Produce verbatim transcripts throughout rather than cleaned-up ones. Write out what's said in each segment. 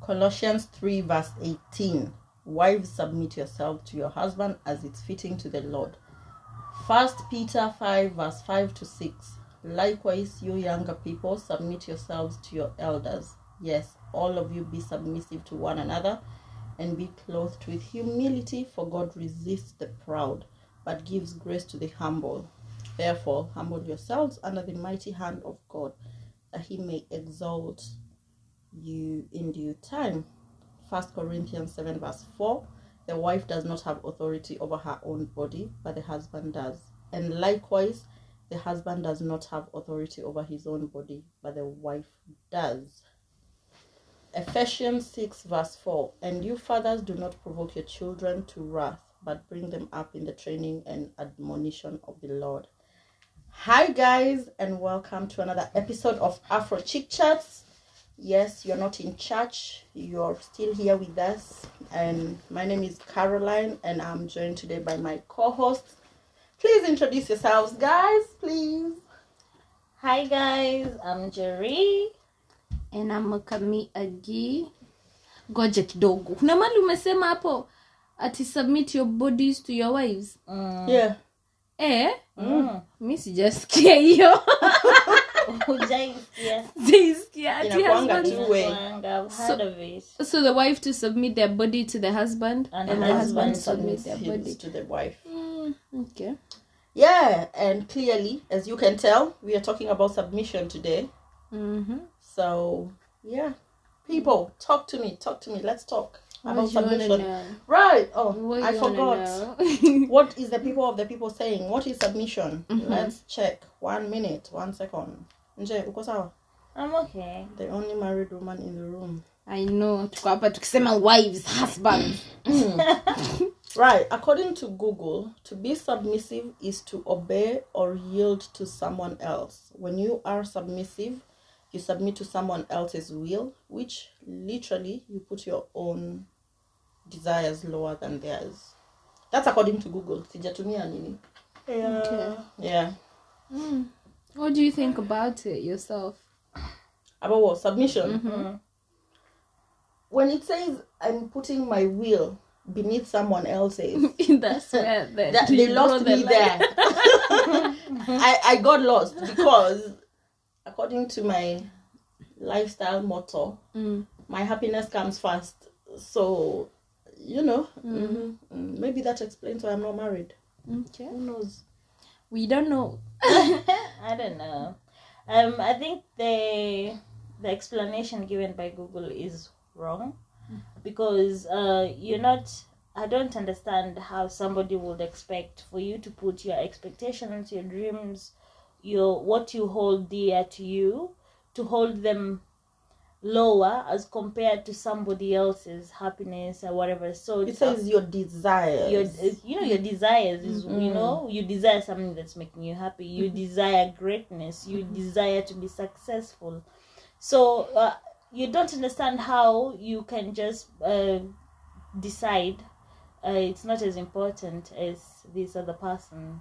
Colossians three verse eighteen. Wives, submit yourself to your husband as it's fitting to the Lord. First Peter five verse five to six. Likewise, you younger people, submit yourselves to your elders. Yes, all of you be submissive to one another and be clothed with humility, for God resists the proud, but gives grace to the humble. Therefore, humble yourselves under the mighty hand of God, that he may exalt you in due time. First Corinthians seven verse four. The wife does not have authority over her own body, but the husband does. And likewise, the husband does not have authority over his own body, but the wife does. Ephesians six verse four. And you fathers, do not provoke your children to wrath, but bring them up in the training and admonition of the Lord. Hi guys, and welcome to another episode of Afro Chick Chats. Yes, you're not in church, you're still here with us, and my name is Caroline, and I'm joined today by my co-hosts. Please introduce yourselves, guys, please. Hi guys, I'm Jerry. And I'm Kami Agi. Goje kidogo. Kuna mali umesema hapo ati submit your bodies to your wives. Mm. Yeah. Eh? Mm. Mi sijasikia hiyo. Yes. So, so the wife to submit their body to the husband, and, and the husband, husband submit their body to the wife. Mm, okay. Yeah, and clearly, as you can tell, we are talking about submission today. Mm-hmm. So yeah, people, talk to me, talk to me. Let's talk what about submission. Right? Oh, what I forgot. What is the people of the people saying? What is submission? Mm-hmm. Let's check. One minute, one second. I'm okay. The only married woman in the room. I know. Wives, husbands. Right. According to Google, to be submissive is to obey or yield to someone else. When you are submissive, you submit to someone else's will, which literally you put your own desires lower than theirs. That's according to Google. Yeah. Okay. Yeah. Mm. What do you think about it yourself? About what? Submission? Mm-hmm. Mm-hmm. When it says I'm putting my will beneath someone else's, that's where the, that, they lost me there. I, I got lost because according to my lifestyle motto, mm. my happiness comes first. So, you know, mm-hmm. maybe that explains why I'm not married. Okay. Who knows? We don't know. I don't know. Um, I think the the explanation given by Google is wrong because uh, you're not. I don't understand how somebody would expect for you to put your expectations, your dreams, your what you hold dear to you, to hold them lower as compared to somebody else's happiness or whatever. So it says your desires, your, you know, your desires is mm-hmm. you know, you desire something that's making you happy, you mm-hmm. desire greatness, you mm-hmm. desire to be successful. So uh, you don't understand how you can just uh, decide uh, it's not as important as this other person.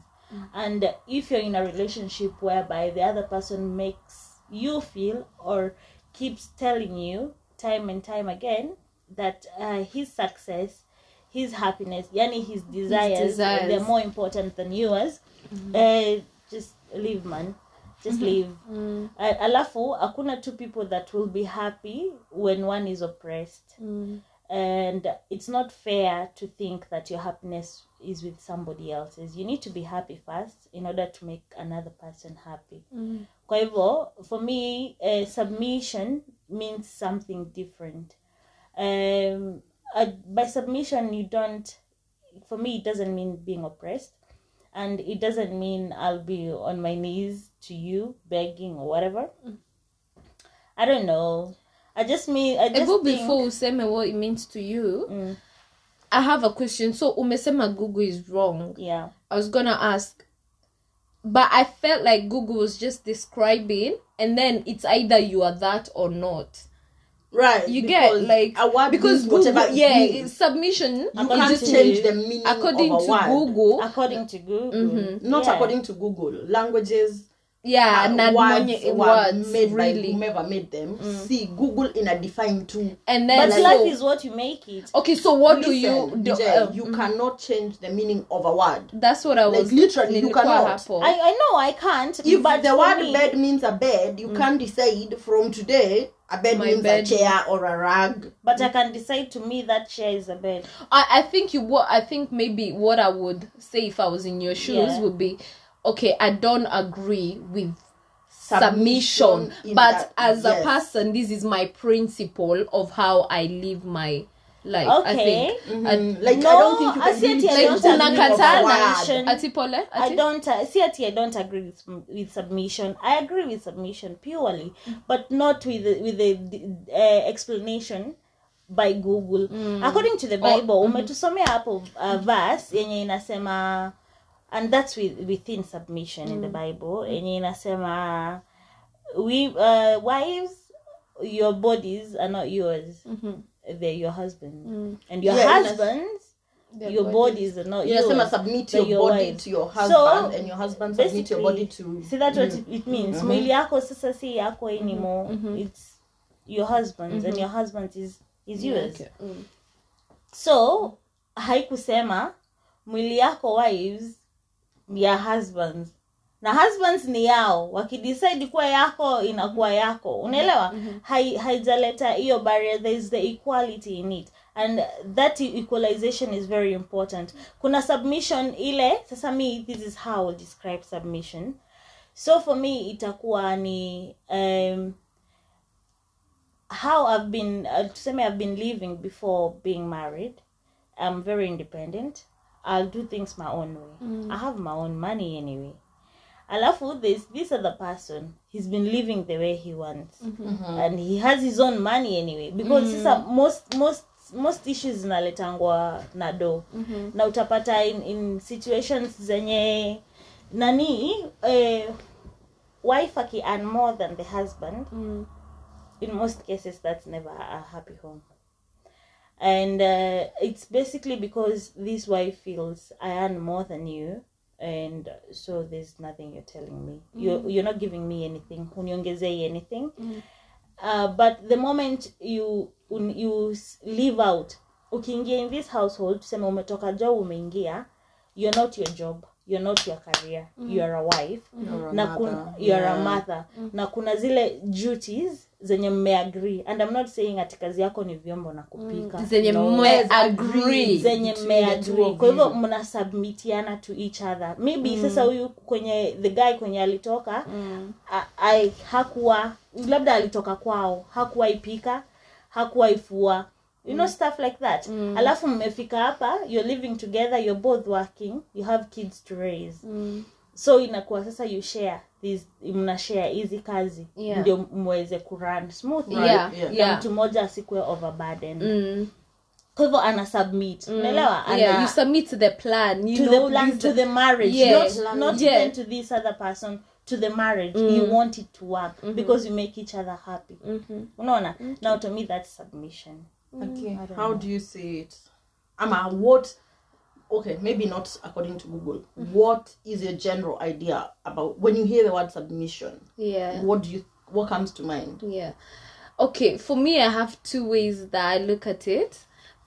And if you're in a relationship whereby the other person makes you feel or keeps telling you time and time again that uh, his success, his happiness, yani his desires, his desires. they're more important than yours, mm-hmm. uh, just leave, man. Just mm-hmm. leave. Mm-hmm. Uh, alafu, hakuna two people that will be happy when one is oppressed. Mm-hmm. And it's not fair to think that your happiness is with somebody else's. You need to be happy first in order to make another person happy. Mm. Kwa hivyo, for me, uh, submission means something different. Um, uh, by submission, you don't, for me, it doesn't mean being oppressed. And it doesn't mean I'll be on my knees to you, begging or whatever. Mm. I don't know. I just mean, I just Ebo think... Before useme what it means to you, mm. I have a question. So, umesema Google is wrong. Yeah. I was gonna ask, but I felt like Google was just describing, and then it's either you are that or not. Right. You get, like, a word because Google, whatever yeah, means. Submission, I'm gonna just change the meaning according of a to word. Google. According to Google. Mm-hmm. Not yeah. according to Google. Languages Yeah, and that money it was made really. By whomever made them. Mm. See, Google in a define too. And then, but like, life so, is what you make it. Okay, so what listen, do you do? Jay, uh, you mm. cannot change the meaning of a word. That's what I was. Like, literally, you cannot. I, I know I can't. If but the word me, bed means a bed, you mm. can't decide from today. A bed My means bed. a chair or a rug. But I can decide to me that chair is a bed. I I think you. What I think maybe what I would say if I was in your shoes yeah. would be. Okay, I don't agree with submission, submission but that, as yes. a person, this is my principle of how I live my life. Okay. I think. Mm-hmm. I, like, no, I don't think you can do like, I, I don't uh, see it, I don't agree with, with submission. I agree with submission purely, mm-hmm. but not with the, with the uh, explanation by Google. Mm-hmm. According to the Bible, umetusomea hapo verse yenye inasema. And that's with, within submission mm. in the Bible. And inasema, we uh, wives, your bodies are not yours; mm-hmm. they're your husband, mm. and your yeah, husbands, your bodies. bodies are not yours. Inasema submit your, your body wife. to your husband, so, and your husband submit your body to. See that's what mm. it means. Mwili yako sasa si yako anymore. It's your husband's, mm-hmm. and your husband is is yours. Okay. Mm. So haikusema mwili yako wives. Ya husbands na husbands ni yao wakidecide kuwa yako inakuwa yako unaelewa mm-hmm. hai haijaleta hiyo barrier. There is the equality in it, and that equalization is very important. Kuna submission ile sasa me, this is how I'll describe submission. So for me itakuwa ni um how I've been uh, tuseme I've been living before being married. I'm very independent. I'll do things my own way. Mm. I have my own money anyway. I love all this. This other person, he's been living the way he wants, mm-hmm. and he has his own money anyway. Because mm. are most most most issues naletangwa nado. Mm-hmm. Na utapata in in situations zenye nani uh, wife aki earn more than the husband. Mm. In most cases, that's never a happy home. And uh, it's basically because this wife feels I earn more than you, and so there's nothing you're telling me. Mm. You're, you're not giving me anything. Uniongezei anything. Mm. Uh, but the moment you you leave out, ukiingia in this household, tuseme umetoka job umeingia, you're not your job. You're not your career. Mm. You're a wife. You're a na mother. Kun, you're yeah. a mother. Mm. Na kuna zile duties zenye mme agree, and I'm not saying ati kazi yako ni vyombo na kupika. Mm. Zenye no. mme agree. Zenye mme agree. Kwa hivyo mna submitiana to each other. Maybe mm. sasa huyu kwenye the guy kwenye alitoka, mm. I hakuwa labda alitoka kwao, hakuwa ipika, hakuwa ifua. You know, mm. stuff like that. Mm. Alafu mmefika hapa, you're living together, you're both working, you have kids to raise. Mm. So inakuwa sasa you share these, mna share hizi kazi. Yeah. Ndio muweze kurun smoothly. Yeah. Yeah. Yeah. Mtu moja asikuwe overburdened. Mm. Kwa hivyo ana submit. Mm. Unaelewa? Ana yeah, you submit to the plan. You to know, the plan, to the marriage. Yeah. Not, not yeah. even to this other person. To the marriage, mm. you want it to work. Mm-hmm. Because you make each other happy. Mm-hmm. Unaona? Mm-hmm. Now to me that's submission. Okay, how know. do you say it? Ama, what, okay, maybe not according to Google. Mm-hmm. What is your general idea about, when you hear the word submission, yeah. what do you, what comes to mind? Yeah. Okay, for me, I have two ways that I look at it.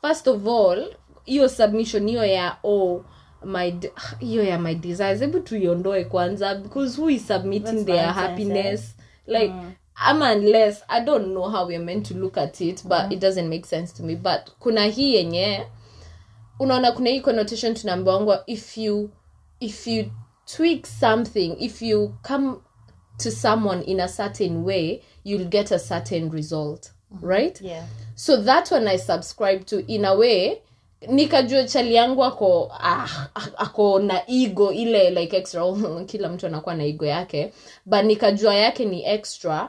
First of all, your submission, your yeah, oh, my, de- your yeah, my desires, able to yondoe kwanza, because who is submitting That's their happiness? Like, mm. I'm unless I don't know how we're meant to look at it, but mm-hmm. it doesn't make sense to me. But kuna hii yenye unaona kuna hii connotation tunaambiwa if you if you tweak something, if you come to someone in a certain way, you'll get a certain result, mm-hmm. right? Yeah. So that one I subscribe to in a way. Nikajua chali yangu ako ah, ako na ego ile like extra. Kila mtu anakuwa na ego yake, but nikajua yake ni extra.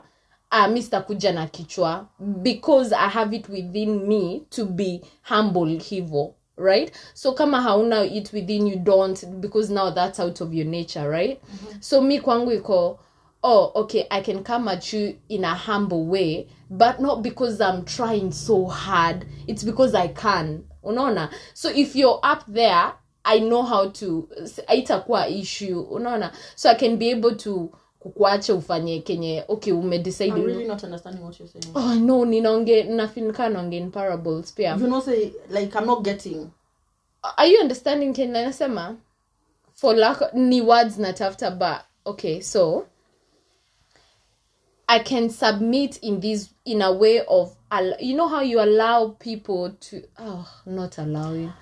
Ah, mister kuja na kichwa because I have it within me to be humble hivo, right? So kama hauna it within you, don't, because now that's out of your nature, right? Mm-hmm. So mi kwangu iko, oh, okay, I can come at you in a humble way, but not because I'm trying so hard. It's because I can. Unaona? So if you're up there, I know how to, itakuwa issue. Unaona? So I can be able to kukuacha ufanye kenye okay umedecide. I'm really not understanding what you're saying. Oh no, ninaonge nafinka naonge in parables pia. You know say like I'm not getting. Are you understanding kenye nasema? For lack ni words natafuta ba. Okay, so I can submit in this in a way of you know how you allow people to oh not allowing.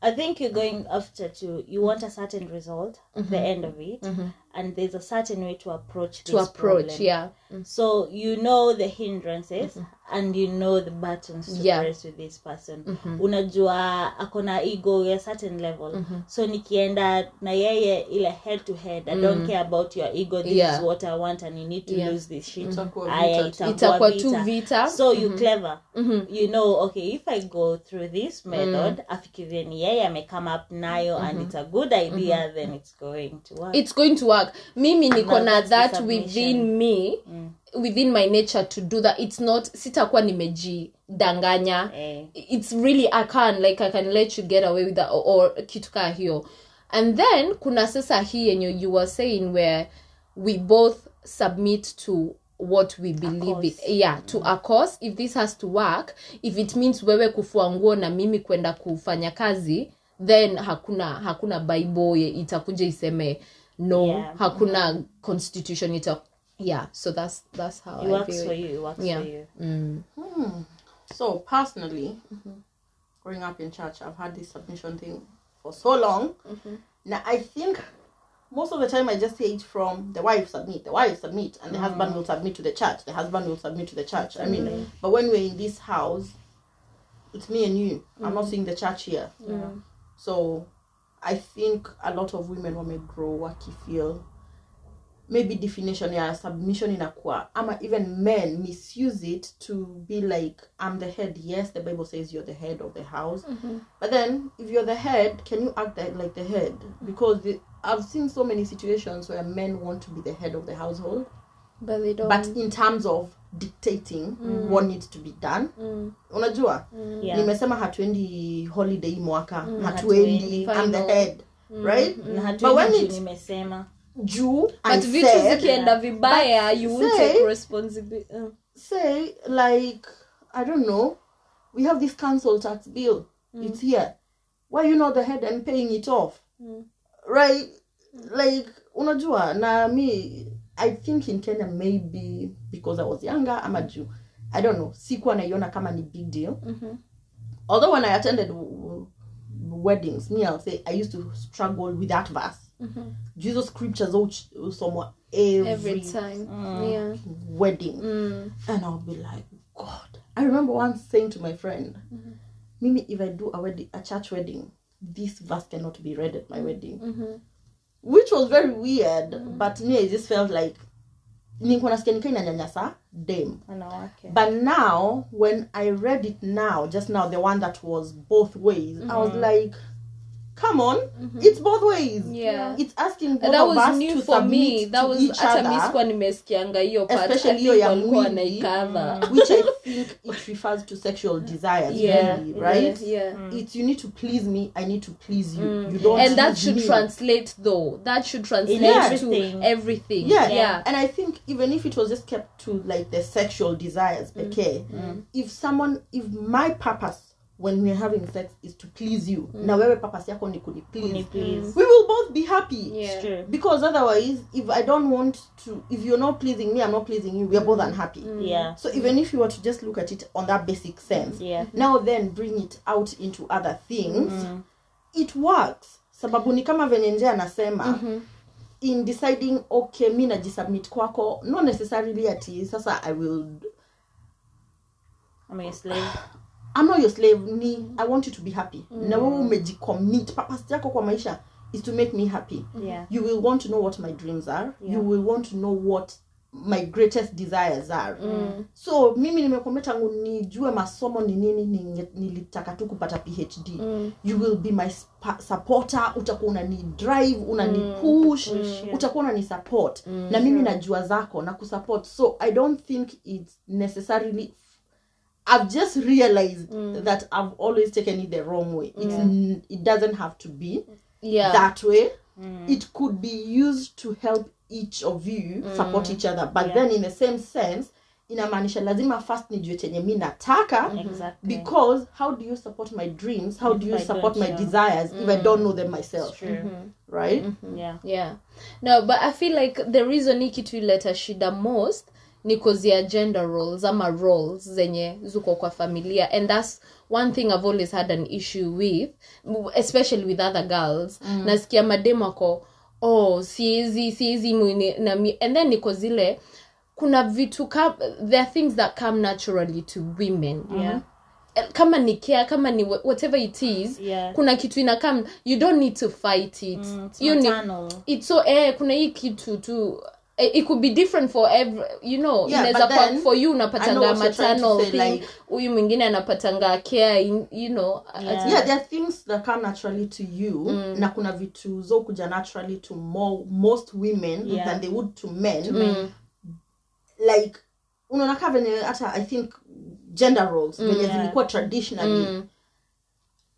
I think you're going after to you want a certain result at mm-hmm. the end of it, mm-hmm. and there's a certain way to approach this to approach, problem. Yeah. Mm-hmm. So you know the hindrances mm-hmm. and you know the buttons to yeah. press with this person. Mm-hmm. Unajua akona ego at a certain level. Mm-hmm. So nikienda na yeye ile head to head. I mm-hmm. don't care about your ego. This yeah. is what I want, and you need to yeah. lose this shit. Mm-hmm. Itakuwa vita. vita. So mm-hmm. you clever. Mm-hmm. You know, okay, if I go through this method, mm-hmm. afikiria ni I may come up nayo mm-hmm. and it's a good idea mm-hmm. then it's going to work it's going to work mimi niko na that within me mm. within my nature to do that. It's not sitakuwa nimejidanganya eh. It's really I can like I can let you get away with that or, or kitu ka hiyo. And then kuna sasa hii yenye you were saying where we both submit to what we believe it yeah to a cause. If this has to work, if it means wewe kufua nguo na mimi kwenda kufanya kazi, then hakuna hakuna Bible itakuja iseme no yeah. hakuna constitution ita yeah so that's that's how it I works feel for it. You it works yeah. for you mm. hmm. So personally mm-hmm. growing up in church I've had this submission thing for so long mm-hmm. now I think most of the time I just hear it from the wife submit, the wife submit, and the mm. husband will submit to the church, the husband will submit to the church. I mean, mm. but when we're in this house, it's me and you. Mm. I'm not seeing the church here. Yeah. So I think a lot of women who may grow, what you feel, maybe definition, yeah, submission in aqua. Ama even men misuse it to be like, I'm the head. Yes, the Bible says you're the head of the house. Mm-hmm. But then, if you're the head, can you act like the head? Because the, I've seen so many situations where men want to be the head of the household. But they don't. But in terms of dictating mm. what needs to be done. Mm. Unajua? Mm. Yeah. Nimesema hatuendi holiday mwaka. Mm. Hatuendi, hatuendi. I'm the head. Mm. Right? Mm. Mm. But when it... Nimesema. Jew and but said, yeah. vibaya, you won't say, take responsibility. Uh. Say, like, I don't know, we have this council tax bill. Mm. It's here. Why you not the head and paying it off? Mm. Right? Like, unajua, na me, I think in Kenya, maybe because I was younger, I'm a Jew. I don't know. Sikuwa naiona kama ni big deal. Mm-hmm. Although when I attended weddings, me, I'll say, I used to struggle with that verse. Mm-hmm. Jesus scriptures somewhere every, every time mm, yeah. wedding mm. and I'll be like God. I remember once saying to my friend mm-hmm. Mimi, if I do a wedding, a church wedding, this verse cannot be read at my wedding mm-hmm. which was very weird mm-hmm. but me I just felt like damn. But now when I read it now just now the one that was both ways mm-hmm. I was like come on, mm-hmm. it's both ways. Yeah, it's asking both that of us to submit that to was, each other. Especially your young women, which I think it refers to sexual desires. Yeah, really, right. Yes, yeah, mm. it's you need to please me. I need to please you. Mm. You don't. And that should me. translate though. That should translate yeah. to everything. Yeah. Yeah. yeah, and I think even if it was just kept to like the sexual desires, mm. okay. Mm. If someone, if my purpose. When we're having sex is to please you. Mm. Na wewe papa siyako ni kuni please. We will both be happy. Yeah. True. Because otherwise, if I don't want to, if you're not pleasing me, I'm not pleasing you, we are both unhappy. Mm. Yeah. So even if you were to just look at it on that basic sense, yeah. now then bring it out into other things, mm. it works. Sababu ni kama venenjea nasema, mm-hmm. in deciding, okay, mi najisubmit kwako, not necessarily ati, sasa I will... I'm a slave. I'm not your slave, ni. I want you to be happy. Mm. Na wewe umejicommit. Purpose yako kwa maisha is to make me happy. Yeah. You will want to know what my dreams are. Yeah. You will want to know what my greatest desires are. Mm. So, mimi nimekwambia tangu nijue masomo ni nini nilitaka tu kupata P H D. Mm. You will be my sp- supporter, utakuwa unani drive, unani mm. push, push yeah. utakuwa unani support. Mm. Na mimi najua zako na kusupport. So, I don't think it's necessarily I've just realized mm. that I've always taken it the wrong way. It's yeah. n- it doesn't have to be yeah. that way. Mm. It could be used to help each of you mm. support each other, but yeah. then in the same sense inamaanisha lazima first nijue chenye mimi nataka exactly. because how do you support my dreams, how if do you I support my know. desires mm. if I don't know them myself, mm-hmm. right? Mm-hmm. Yeah, yeah. No, but I feel like the reason ikituleta shida most ni kuzi gender roles ama roles zenye zuko kwa familia, and that's one thing I've always had an issue with, especially with other girls. Mm. Nasikia madem wako, oh, siezi, siezi mwine, na mi. And then niko zile, kuna vitu, ka, there are things that come naturally to women. Yeah. Kama ni care, kama ni whatever it is, yeah. kuna kitu inakam, you don't need to fight it. Mm, it's you maternal. Ni, it's so, eh, kuna hii kitu tu, it could be different for every, you know, yeah, but then, for you unapatanga maternal thing, like, uyu mwingine anapatanga care, you know. Yeah. yeah, there are things that come naturally to you, mm. na kuna vitu zo kuja naturally to more, most women yeah. than they would to men. To men. Mm. Like, unanaka venye ata, I think, gender roles, mm, venye yeah. zilikuwa traditionally. Mm.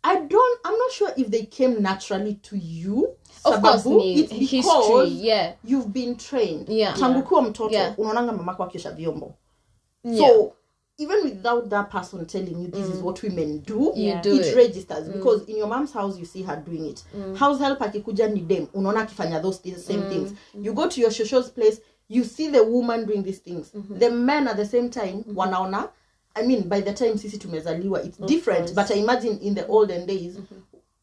I don't, I'm not sure if they came naturally to you. Of Sababu, course, it's history, yeah. You've been trained. Yeah. Tangukuwa mtoto, yeah. unananga mamako akiosha vyombo. So, yeah. even without that person telling you this mm. is what women do, yeah. you do it, it registers. Mm. Because in your mom's house, you see her doing it. Mm. House help akikuja ni dem, unaona akifanya those things, same mm. things. You go to your shosho's place, you see the woman doing these things. Mm-hmm. The men at the same time, mm-hmm. wanaona, I mean, by the time sisi tumezaliwa, it's of different. Course. But I imagine in the olden days, mm-hmm.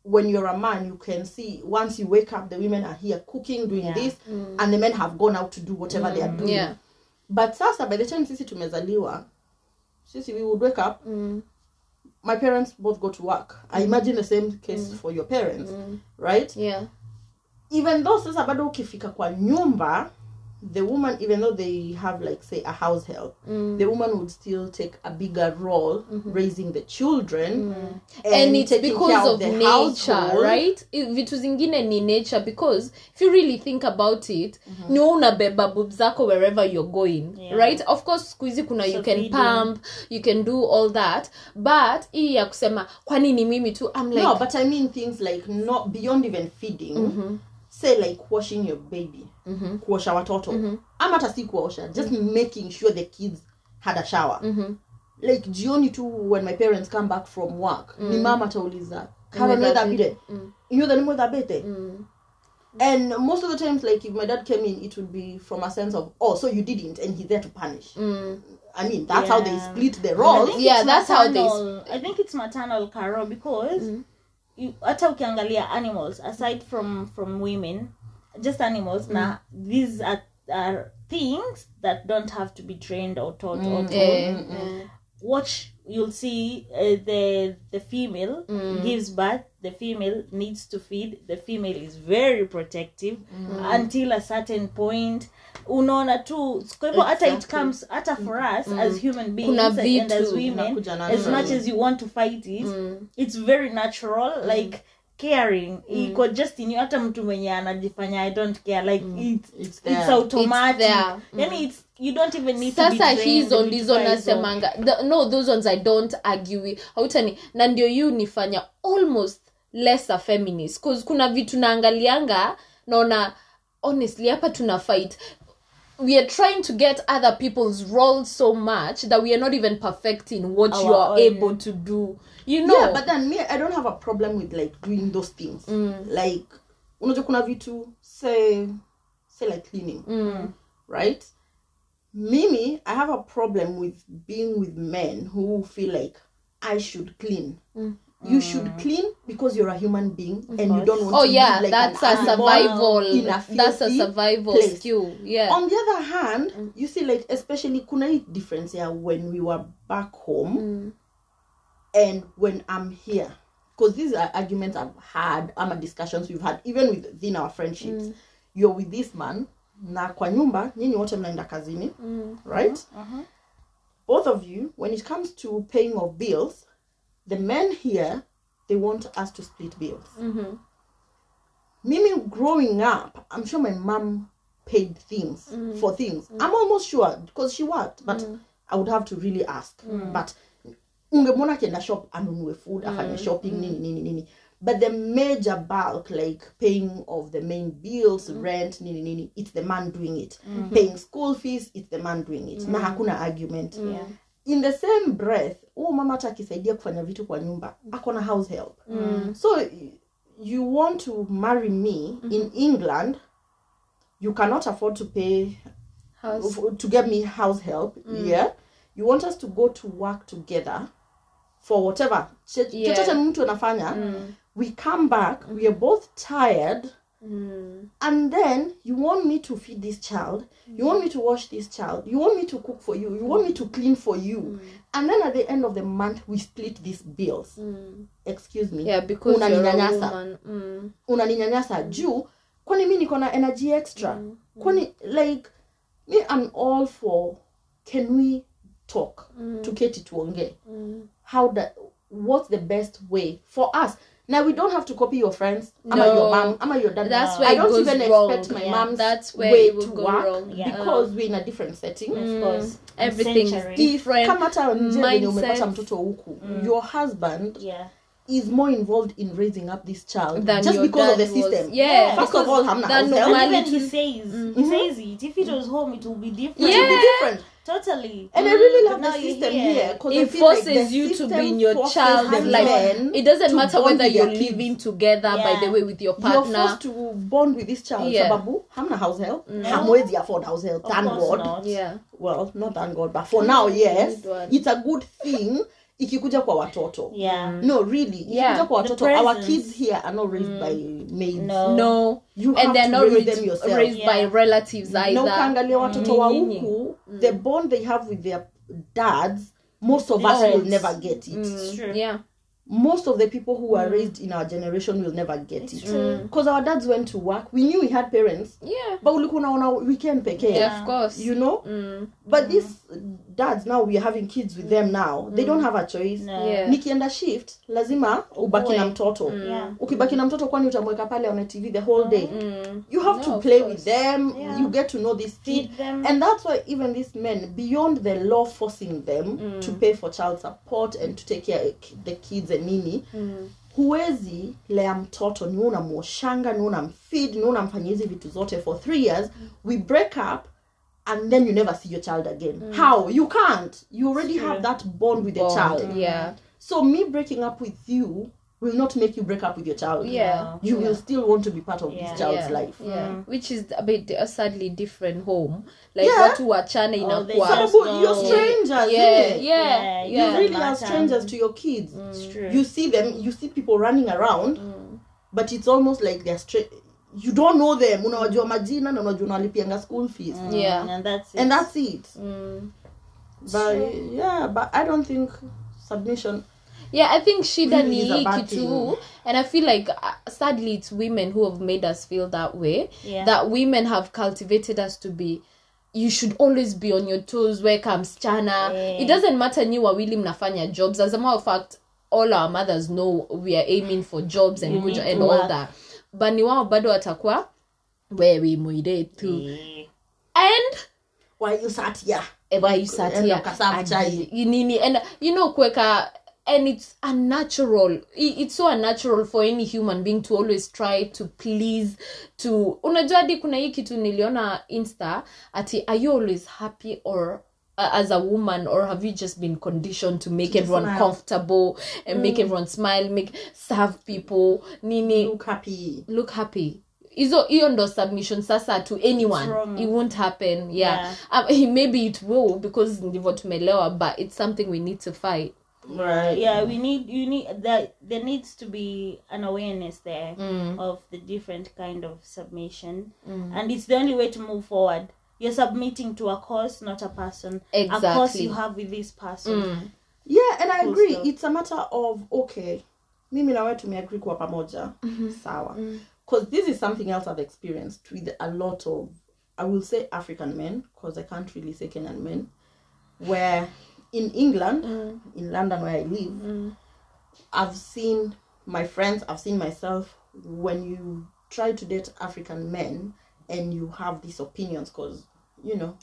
when you're a man, you can see, once you wake up, the women are here cooking, doing yeah. this, mm. and the men have gone out to do whatever mm. they are doing. Yeah. But sasa, by the time sisi tumezaliwa, sisi, we would wake up, mm. my parents both go to work. I imagine the same case mm. for your parents, mm. right? Yeah. Even though sasa bado ukifika kwa nyumba, the woman, even though they have, like, say, a house help, mm. the woman would still take a bigger role mm-hmm. raising the children. Mm. And, and it's taking because care of, of the nature, household. Right? Vitu zingine ni nature, because if you really think about it, mm-hmm. ni unabeba bubzako wherever you're going, yeah. right? Of course, squeezy kuna, so you can feeding. Pump, you can do all that, but hii ya kusema, kwa nini mimi tu? I'm like... No, but I mean things like, not beyond even feeding, mm-hmm. say like washing your baby, mm-hmm. kuosha watoto, mm-hmm. ama tasi kuosha, just mm-hmm. making sure the kids had a shower. Mm-hmm. Like jioni tu when my parents come back from work, mm-hmm. ni mama tauliza, Caroline da bide, you the name of that bete. And most of the times, like if my dad came in, it would be from a sense of, oh, so you didn't, and he's there to punish. Mm. I mean, that's yeah. how they split the roles. Yeah, that's maternal. How they. I think it's maternal, Carol, because. Mm-hmm. You, hata ukiangalia animals, aside from, from women, just animals, mm. na these are, are things that don't have to be trained or taught mm. or told. Mm. Mm. Watch, you'll see uh, the the female mm. gives birth, the female needs to feed, the female is very protective mm. until a certain point. Unaona tu, exactly. hata it comes, hata for us mm. as human beings and as women, as much as you want to fight it, mm. it's very natural, mm. like caring. Mm. Iko just in you, hata mtu mwenye anajifanya, I don't care, like mm. it's, it's, it's automatic. It's there. Mm. Yani it's, you don't even need Sasa to be trained. Sasa hizo ndizo nasemanga. The, no, those ones I don't argue with. Hautani, na ndio you nifanya almost lesser feminist. Cause kuna vitu naangalianga, naona, honestly, hapa tuna fight. We are trying to get other people's roles so much that we are not even perfecting what Our you are own. Able to do. You know? Yeah, but then me, I don't have a problem with like doing those things. Mm. Like, unajua kuna vitu, say, say like cleaning, mm. right? Mimi, I have a problem with being with men who feel like I should clean. Mm. You mm. should clean because you're a human being and you don't want oh, to yeah, be like that's an a survival. In a that's a survival place. Skill. Yeah. On the other hand, mm. you see, like especially kuna hii difference here when we were back home mm. and when I'm here, because these are arguments I've had, ama discussions we've had, even within our friendships. Mm. You're with this man, na kwa nyumba nyinyi wote mnaenda kazini, mm. right? Uh-huh. Both of you, when it comes to paying of bills. The men here, they want us to split bills. Mm-hmm. Mimi, growing up, I'm sure my mom paid things mm-hmm. for things. Mm-hmm. I'm almost sure because she worked, but mm-hmm. I would have to really ask. Mm-hmm. But ungemona kenda shop anunue food, afanye shopping, nini nini nini. But the major bulk, like paying of the main bills, mm. rent, nini, nini, it's the man doing it. Mm-hmm. Paying school fees, it's the man doing it. Mm-hmm. Na hakuna argument. Yeah. In the same breath, oh, mama atakisaidia kufanya vitu kwa nyumba, akona house help. Mm. So you want to marry me mm-hmm. in England, you cannot afford to pay house. To get me house help. Mm. Yeah. You want us to go to work together for whatever. Yeah. Mm. We come back, we are both tired. Mm. And then you want me to feed this child, you want me to wash this child, you want me to cook for you, you want me to clean for you, mm. and then at the end of the month we split these bills. Mm. Excuse me. Yeah, because unaninyanyasa. Mm. Unaninyanyasa juu kwani mimi niko na energy extra. Mm. Kwani like me, I'm all for can we talk mm. to Katie tuongee. Mm. How that, what's the best way for us? Now, we don't have to copy your friends. No. Ama your mom, ama your dad. That's where I don't even wrong. Expect my yeah. mom's that's where way will to go work wrong. Yeah. Because um, we're in a different setting. Of mm, course. Everything is different. Mm. Your husband yeah. is more involved in raising up this child than just because of the system. Was, yeah. First because of all, I'm not even he says, mm-hmm. he says it. If it was home, it would be different. Yeah. It would be different. Totally. And mm, I really love the system here. It forces like you to be in your child's life. It doesn't matter whether you're living kids. Together, yeah. by the way, with your partner. You're forced to bond with this child. Yeah. Sababu, hamna house help. No. Hamwezi afford house help. Of thank God. Not. Yeah. Well, not thank God, but for now, yes. It's a good thing. Ikikuja kwa watoto. Yeah. No, really. Yeah. Ikikuja kwa watoto. Our kids here are not raised mm. by maids. No. No. You and have they're to not raise them yourself. Raised yeah. by relatives either. No, kangalia watoto wa huku. The bond they have with their dads, most of yes. us will never get it. Mm. It's true. Yeah. Most of the people who were mm. raised in our generation will never get it's it. Because our dads went to work. We knew we had parents. Yeah. But we can pay care. Yeah, of course. You know? Mm. But mm. these dads now, we are having kids with mm. them now. Mm. They don't have a choice. No. Yeah. Nikienda shift, lazima ubaki na mtoto. Mm. Yeah. Ukibaki na mtoto kwani utamweka pale on T V the whole day. Mm. You have no, to play with them. Yeah. You get to know this kid. And that's why even these men, beyond the law forcing them mm. to pay for child support and to take care of the kids and nini mm. huwezi lea mtoto ni una mwoshanga ni una mfeed ni una mfanyizi vitu zote for three years mm. we break up and then you never see your child again. Mm. How? You can't. You already sure. have that bond with bond. The child. Yeah. So me breaking up with you will not make you break up with your child. Yeah. You yeah. will still want to be part of yeah. this child's yeah. life. Yeah. Mm. Which is a bit uh, sadly different home. Like yeah. what you are channeling oh, up was. No. You're strangers. Yeah. Yeah. Yeah. yeah. You really yeah. are strangers to your kids. Mm. It's true. You see them, you see people running around, mm. but it's almost like they're straight. You don't know them. Unawajua majina na unajua nalipianga school fees. Yeah. And that's it. And that's it. Mm. But so, yeah, but I don't think submission. Yeah, I think shida really ni hiki too, and I feel like uh, sadly it's women who have made us feel that way. Yeah. That women have cultivated us to be. You should always be on your toes. Where comes Chana? Yeah. It doesn't matter ni wawili mnafanya jobs. As a matter of fact, all our mothers know we are aiming for jobs and good and all that. But ni wao bado atakuwa where we muide too. And why you sat here? Why you sat here? And you know kweka. And it's unnatural. It's so unnatural for any human being to always try to please, to... Unajua di kuna hii kitu niliona Insta, ati, are you always happy or uh, as a woman, or have you just been conditioned to make to everyone smile. Comfortable and mm. make everyone smile, make serve people, nini... Look happy. Look happy. Izo hiyo ndo submission sasa to anyone. It won't happen. Yeah. yeah. Um, maybe it will, because ndivyo tumelewa, but it's something we need to fight. Right. Yeah, we need you need that there needs to be an awareness there mm. of the different kind of submission, mm. and it's the only way to move forward. You're submitting to a cause, not a person. Exactly. A cause you have with this person. Mm. Yeah, and I cool agree. Stuff. It's a matter of okay, mimi na wewe tumeagree kwa pamoja, mm-hmm. sawa. Because mm. this is something else I've experienced with a lot of, I will say African men, because I can't really say Kenyan men, where. In England, mm. in London where I live, mm. I've seen my friends, I've seen myself, when you try to date African men and you have these opinions, because, you know,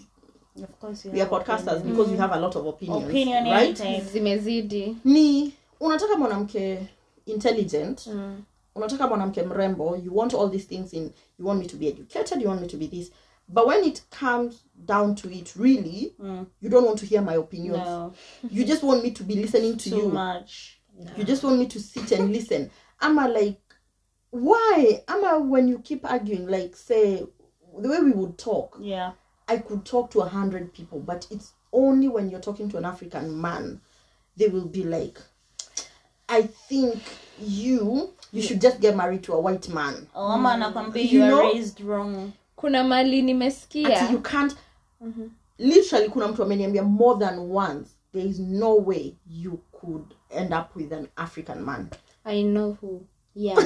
of course you we are podcasters opinion. Because mm. we have a lot of opinions. Opinion right? Zimezidi. Ni, unataka mwanamke intelligent, mm. unataka mwanamke mrembo, you want all these things in, you want me to be educated, you want me to be this. But when it comes down to it, really, mm. you don't want to hear my opinions. No. You just want me to be listening to Too you. Too much. No. You just want me to sit and listen. Ama, like, why? Ama, when you keep arguing, like, say, the way we would talk. Yeah. I could talk to a hundred people, but it's only when you're talking to an African man, they will be like, I think you, you should just get married to a white man. Oh, Ama, mm. you, you are know? raised wrong. Kuna mali nimesikia. Ati you can't, mm-hmm. literally kuna mtu ameniambia more than once, there is no way you could end up with an African man. I know who. Yeah.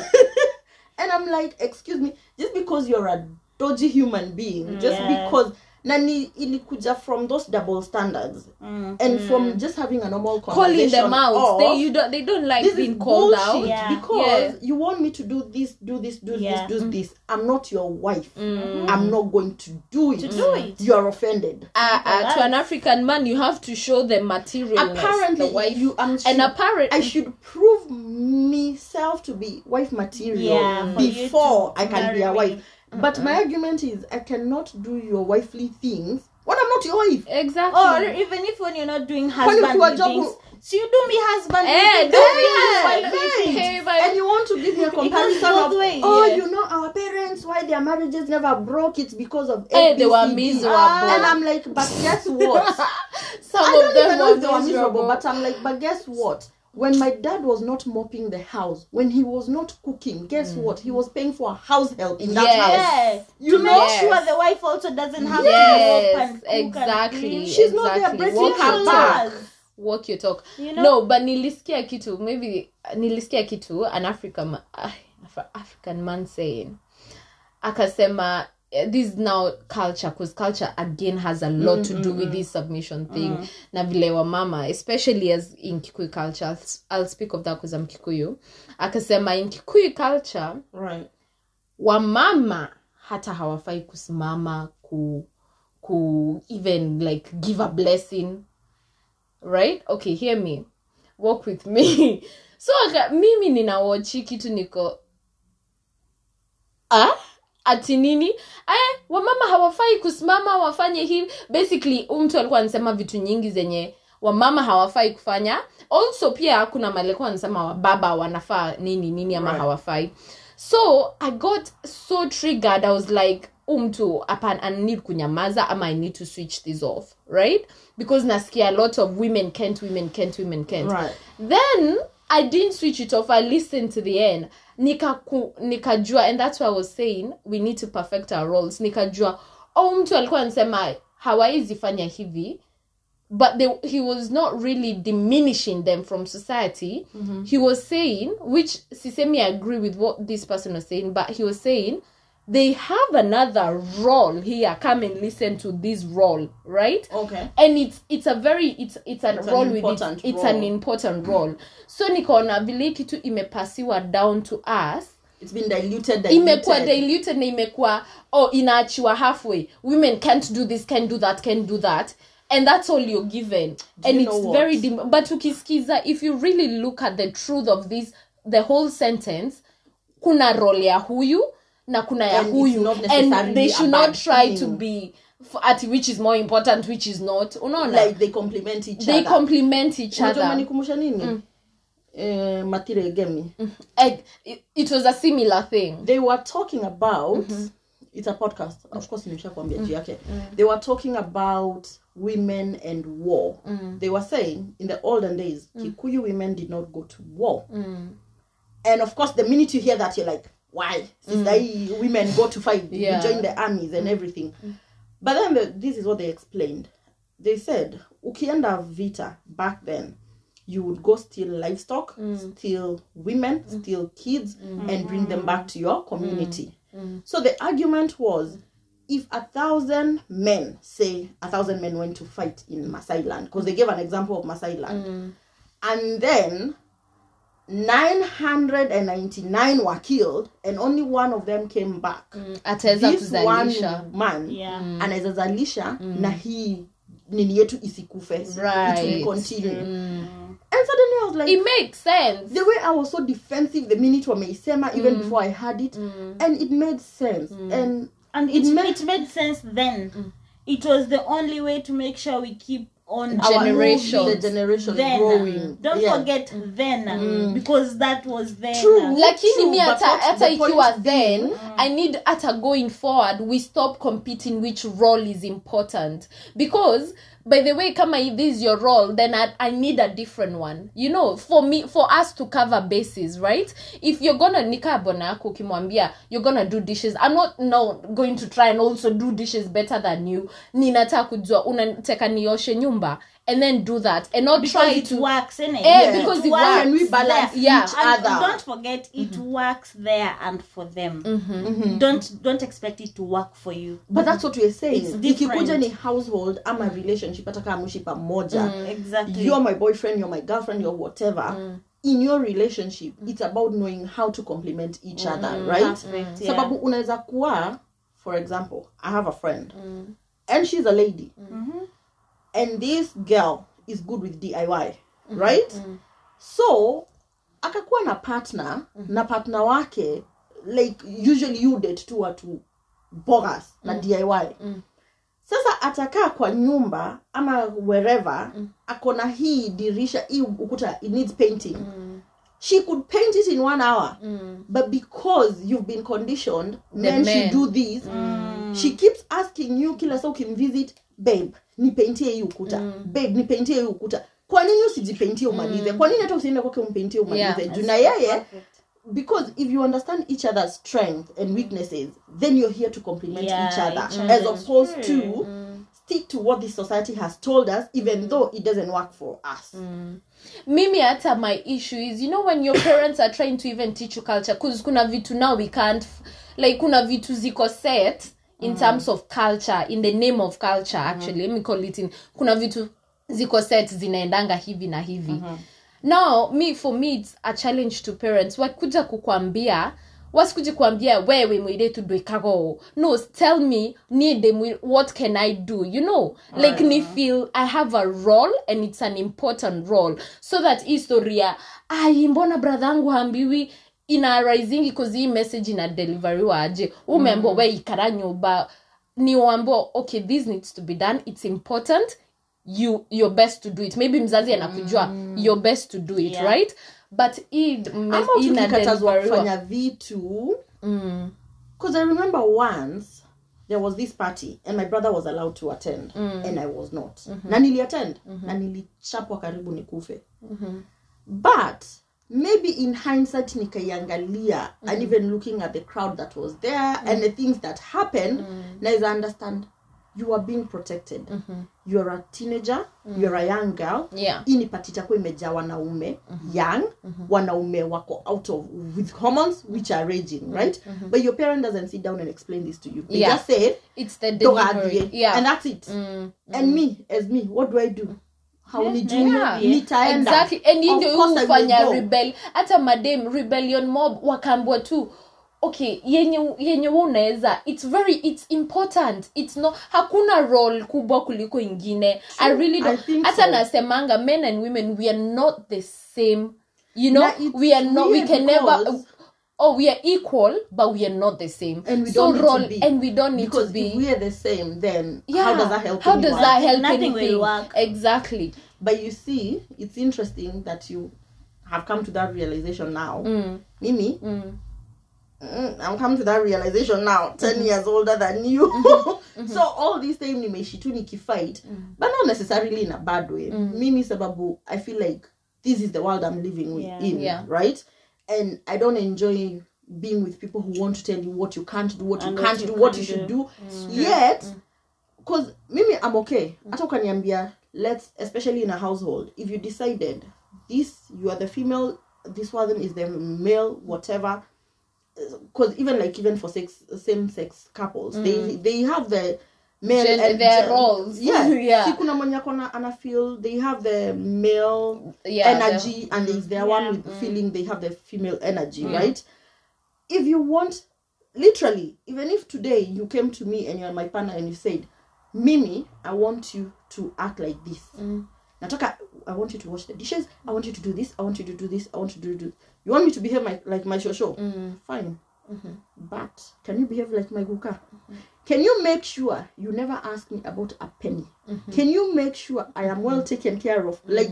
And I'm like, excuse me, just because you're a dodgy human being, mm, just yeah. because nani ilikuja from those double standards mm, and mm. from just having a normal conversation. Calling them out. They, you don't, they don't like being called out. Yeah. Because yeah. you want me to do this, do this, do yeah. this, do mm. this. I'm not your wife. Mm. I'm not going to do it. To do it. You are offended. Uh, uh, to an African man, you have to show them material. Apparently, the wife. You, I'm sure, and apparently, I should prove myself to be wife material yeah, before I can be a wife. Me. But mm-mm. my argument is, I cannot do your wifely things when I'm not your wife. Exactly. Or even if when you're not doing husbandly things. Will... So you do me husbandly eh, things. Do me husbandly things. And you want to give me a comparison of, way, oh, yeah. you know, our parents, why their marriages never broke, it's because of eh, they were miserable. Ah. And I'm like, but guess what? Some I don't of them even know if they were miserable, but I'm like, but guess what? When my dad was not mopping the house, when he was not cooking, guess mm. what? He was paying for a house help in that yes. house. You to know? Make sure the wife also doesn't have yes. to mop and cook exactly. and she's exactly. not there breastfeeding her back. Walk your talk. You know? No, but nilisikia kitu. Maybe nilisikia kitu. An African uh, African man saying, akasema. This now culture, because culture again has a lot mm-hmm. to do with this submission thing. Mm-hmm. Na vile wa mama, especially as in Kikuyu culture, I'll, I'll speak of that because I'm Kikuyu. Akasema in Kikuyu culture, right? Wa mama hata hawafai kusimama ku ku even like give a blessing, right? Okay, hear me, walk with me. So mimi nina wachi kitu niko ah. Atinini, eh, wamama hawafai kusimama, wafanye hivi. Basically, umtu alikuwa anasema vitu nyingi zenye, wamama hawafai kufanya. Also, pia, kuna malikuwa anasema wababa wanafaa nini, nini ama right. hawafai. So, I got so triggered, I was like, umtu, apan, I need kunyamaza, ama I need to switch this off, right? Because nasikia a lot of women can't, women can't, women can't. Right. Then, I didn't switch it off, I listened to the end. Nikaku, nikajua, and that's why I was saying we need to perfect our roles. Nikajua, oh, mtu alikuwa anasema hawaizi fanya hivi, but they, he was not really diminishing them from society. Mm-hmm. He was saying, which sisemi I agree with what this person was saying, but he was saying they have another role here. Come and listen to this role, right? Okay. And it's it's a very it's it's a it's role an with it. It's role. an important role. So nikaona vile kitu imepasiwa down to us. It's been diluted. diluted. Imekuwa diluted na imekuwa oh inaachiwa halfway. Women can't do this, can't do that, can't do that. And that's all you're given. Do and you it's know what? very dim- but ukisikiza if you really look at the truth of this the whole sentence kuna role ya huyu na kuna ya huyu and they should not try thing. to be f- at which is more important which is not unaona like they complement each they other they complement each other unajua nikumusha nini mm. eh matire gemi mm. it, it was a similar thing they were talking about mm-hmm. it's a podcast of course nimeshakwambia juu yake they were talking about women and war mm. they were saying in the olden days mm. Kikuyu women did not go to war mm. and of course the minute you hear that you're like why? Since mm. I, women go to fight, yeah. join the armies and everything. Mm. But then the, this is what they explained. They said, ukienda vita, back then, you would go steal livestock, mm. steal women, mm. steal kids, mm. and bring them back to your community. Mm. Mm. So the argument was, if a thousand men, say, a thousand men went to fight in Maasai land, because they gave an example of Maasai land, mm. and then nine hundred ninety-nine were killed and only one of them came back. Mm. Ateza this kuzalisha. One man yeah. mm. anazalisha mm. na hii nini yetu isikufe. Right. It will continue. Mm. And suddenly I was like, it makes sense. The way I was so defensive the minute for Meisema, even mm. before I had it, mm. and it made sense. Mm. And and it, it, made, it made sense then. Mm. It was the only way to make sure we keep on generation, our the generation then, growing. Don't yeah. forget then, mm. because that was then. True, like in me, at if you are then, mm. I need at a going forward. We stop competing which role is important, because by the way, Kama, if this is your role, then I, I need a different one. You know, for me, for us to cover bases, right? If you're gonna nika bonako kimwambia, you're gonna do dishes. I'm not now going to try and also do dishes better than you. Ninataka kujua unataka nioshe nyumba. And then do that, and not because try it to works, isn't it? Yeah, yeah. Because it, it works, and we balance yeah. each and other. Don't forget, it mm-hmm. works there and for them. Mm-hmm. Mm-hmm. Don't don't expect it to work for you. But mm-hmm. that's what we're saying. It's different. If you household, I'm a relationship. Mm-hmm. Exactly. You're my boyfriend. You're my girlfriend. You're whatever. Mm. In your relationship, it's about knowing how to complement each mm-hmm. other, right? Perfect, yeah. Sababu unaweza kuwa, for example, I have a friend, mm. and she's a lady. Mm-hmm. And this girl is good with D I Y, right? Mm-hmm. So, akakuwa na partner, mm-hmm. na partner wake, like, usually you date two or two bogas, mm-hmm. na D I Y. Mm-hmm. Sasa ataka kwa nyumba, ama wherever, mm-hmm. akona hii dirisha, hii ukuta, it needs painting. Mm-hmm. She could paint it in one hour, mm. but because you've been conditioned, the men should do this, mm. she keeps asking you, kila so can visit, babe, ni paintie hii ukuta. Mm. Babe, ni paintie hii ukuta. Kwa nini usijipaintie umalize? Mm. Kwa nini hata usiende kwake umpaintie umalize? Yeah, Juna yeye, because if you understand each other's strength and weaknesses, then you're here to complement yeah, each other. Each as opposed true. To mm. stick to what this society has told us, even mm. though it doesn't work for us. Mm. Mimi hata my issue is, you know, when your parents are trying to even teach you culture, because kuna vitu now we can't, like kuna vitu ziko set, in mm. terms of culture, in the name of culture, actually, mm. let me call it in, kuna vitu ziko set zinaendanga hivi na hivi. Mm-hmm. Now, me, for me, it's a challenge to parents. Wakuja kukwambia, wasikuja kukwambia, wewe mwide tudwe kago. No, tell me, niede, what can I do? You know, oh, like, yeah. ni feel, I have a role, and it's an important role. So that historia, ay, mbona bradhangu hambiwi, ina rising because hii message ina delivery waje umembo mm. we ikaranyoba ni wambo okay this needs to be done, it's important, you your best to do it, maybe mzazi anakujua mm. your best to do it yeah. right but id ina delivery fanya vitu mm. cuz I remember once there was this party and my brother was allowed to attend mm. and I was not mm-hmm. na nili attend mm-hmm. na nilichapwa karibu nikufe mm-hmm. but maybe in hindsight, nikayangalia, mm. and even looking at the crowd that was there mm. and the things that happened, mm. now I understand you are being protected. Mm-hmm. You are a teenager, mm. you are a young girl. Yeah. Ini patita kwa imeja wanaume, mm-hmm. young, mm-hmm. wanaume wako out of with hormones which are raging, right? Mm-hmm. But your parent doesn't sit down and explain this to you. They yeah. just say it's the delivery. Yeah. And that's it. Mm. And mm. me, as me, what do I do? How did you know? Exactly. And you know, ufanya rebel. Ata madame, rebellion mob, wakambwa tu. Okay, yenye, yenye unaweza. It's very, it's important. It's no, hakuna role kubwa kuliko ingine. True. I really don't. I think ata so. Nasemanga, men and women, we are not the same. You know, we are not, we can never... Oh, we are equal, but we are not the same. And we don't so need role, to be. And we don't need because to be. If we are the same, then yeah. how does that help How does work? That help Nothing anything? Will work. Exactly. But you see, it's interesting that you have come to that realization now. Mm. Mimi, mm. Mm, I'm coming to that realization now, ten mm-hmm. years older than you. Mm-hmm. Mm-hmm. So all this time, nimeshitu nikifight, mm. but not necessarily in a bad way. Mm. Mimi sababu, I feel like this is the world I'm living yeah. in, yeah. right? And I don't enjoy being with people who want to tell you what you can't do, what and you can't what you do, can what you do. Should do. Mm. Yet, because Mimi, I'm okay. Ata ukaniambia, let's, especially in a household, if you decided this, you are the female, this one is the male, whatever. Because even like, even for sex, same-sex couples, mm. they they have the male Gen- and their gen- roles. Yeah. yeah. Sikuna monyakona ana feel they have the male yeah, energy the, and it's their yeah, one with mm. feeling they have the female energy, mm. right? If you want, literally, even if today you came to me and you're my partner and you said, Mimi, I want you to act like this. Mm. Nataka I want you to wash the dishes. I want you to do this. I want you to do this. I want you to do. You want me to behave my, like my shosho? Mm-hmm. Fine. Mm-hmm. But can you behave like my guka? Mm-hmm. Can you make sure you never ask me about a penny? Mm-hmm. Can you make sure I am well taken care of? Mm-hmm. Like,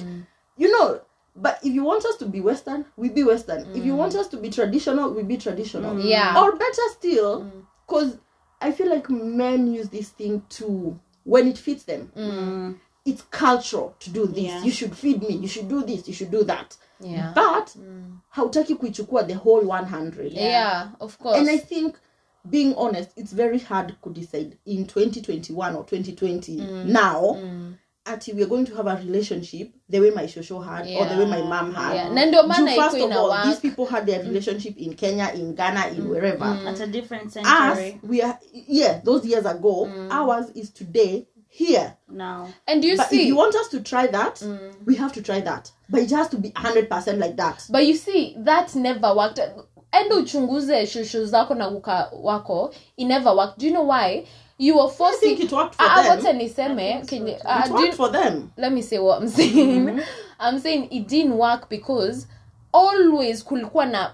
you know, but if you want us to be Western, we be Western. Mm-hmm. If you want us to be traditional, we be traditional. Mm-hmm. Yeah. Or better still, because mm-hmm. I feel like men use this thing to, when it fits them. Mm-hmm. It's cultural to do this. Yeah. You should feed me. You should do this. You should do that. Yeah. But mm. hautaki kuichukua the whole one hundred. Yeah. Yeah, of course. And I think, being honest, it's very hard to decide in twenty twenty-one or twenty twenty mm. now mm. ati we're going to have a relationship the way my shosho had yeah. or the way my mom had. Yeah. Nendo mana first of all, these people had their relationship mm. in Kenya, in Ghana, in mm. wherever. Mm. At a different century. Us, we are, yeah, those years ago, mm. ours is today. Here now, and do you but see? If you want us to try that, mm. we have to try that, but it has to be one hundred percent like that. But you see, that never worked. And uchunguze shushu zako na guka wako, it never worked. Do you know why? You were forcing. I think it worked for uh, them. What niseme, so. Can you, uh, it worked you, for them. Let me say what I'm saying. Mm-hmm. I'm saying it didn't work because always kulikuwa na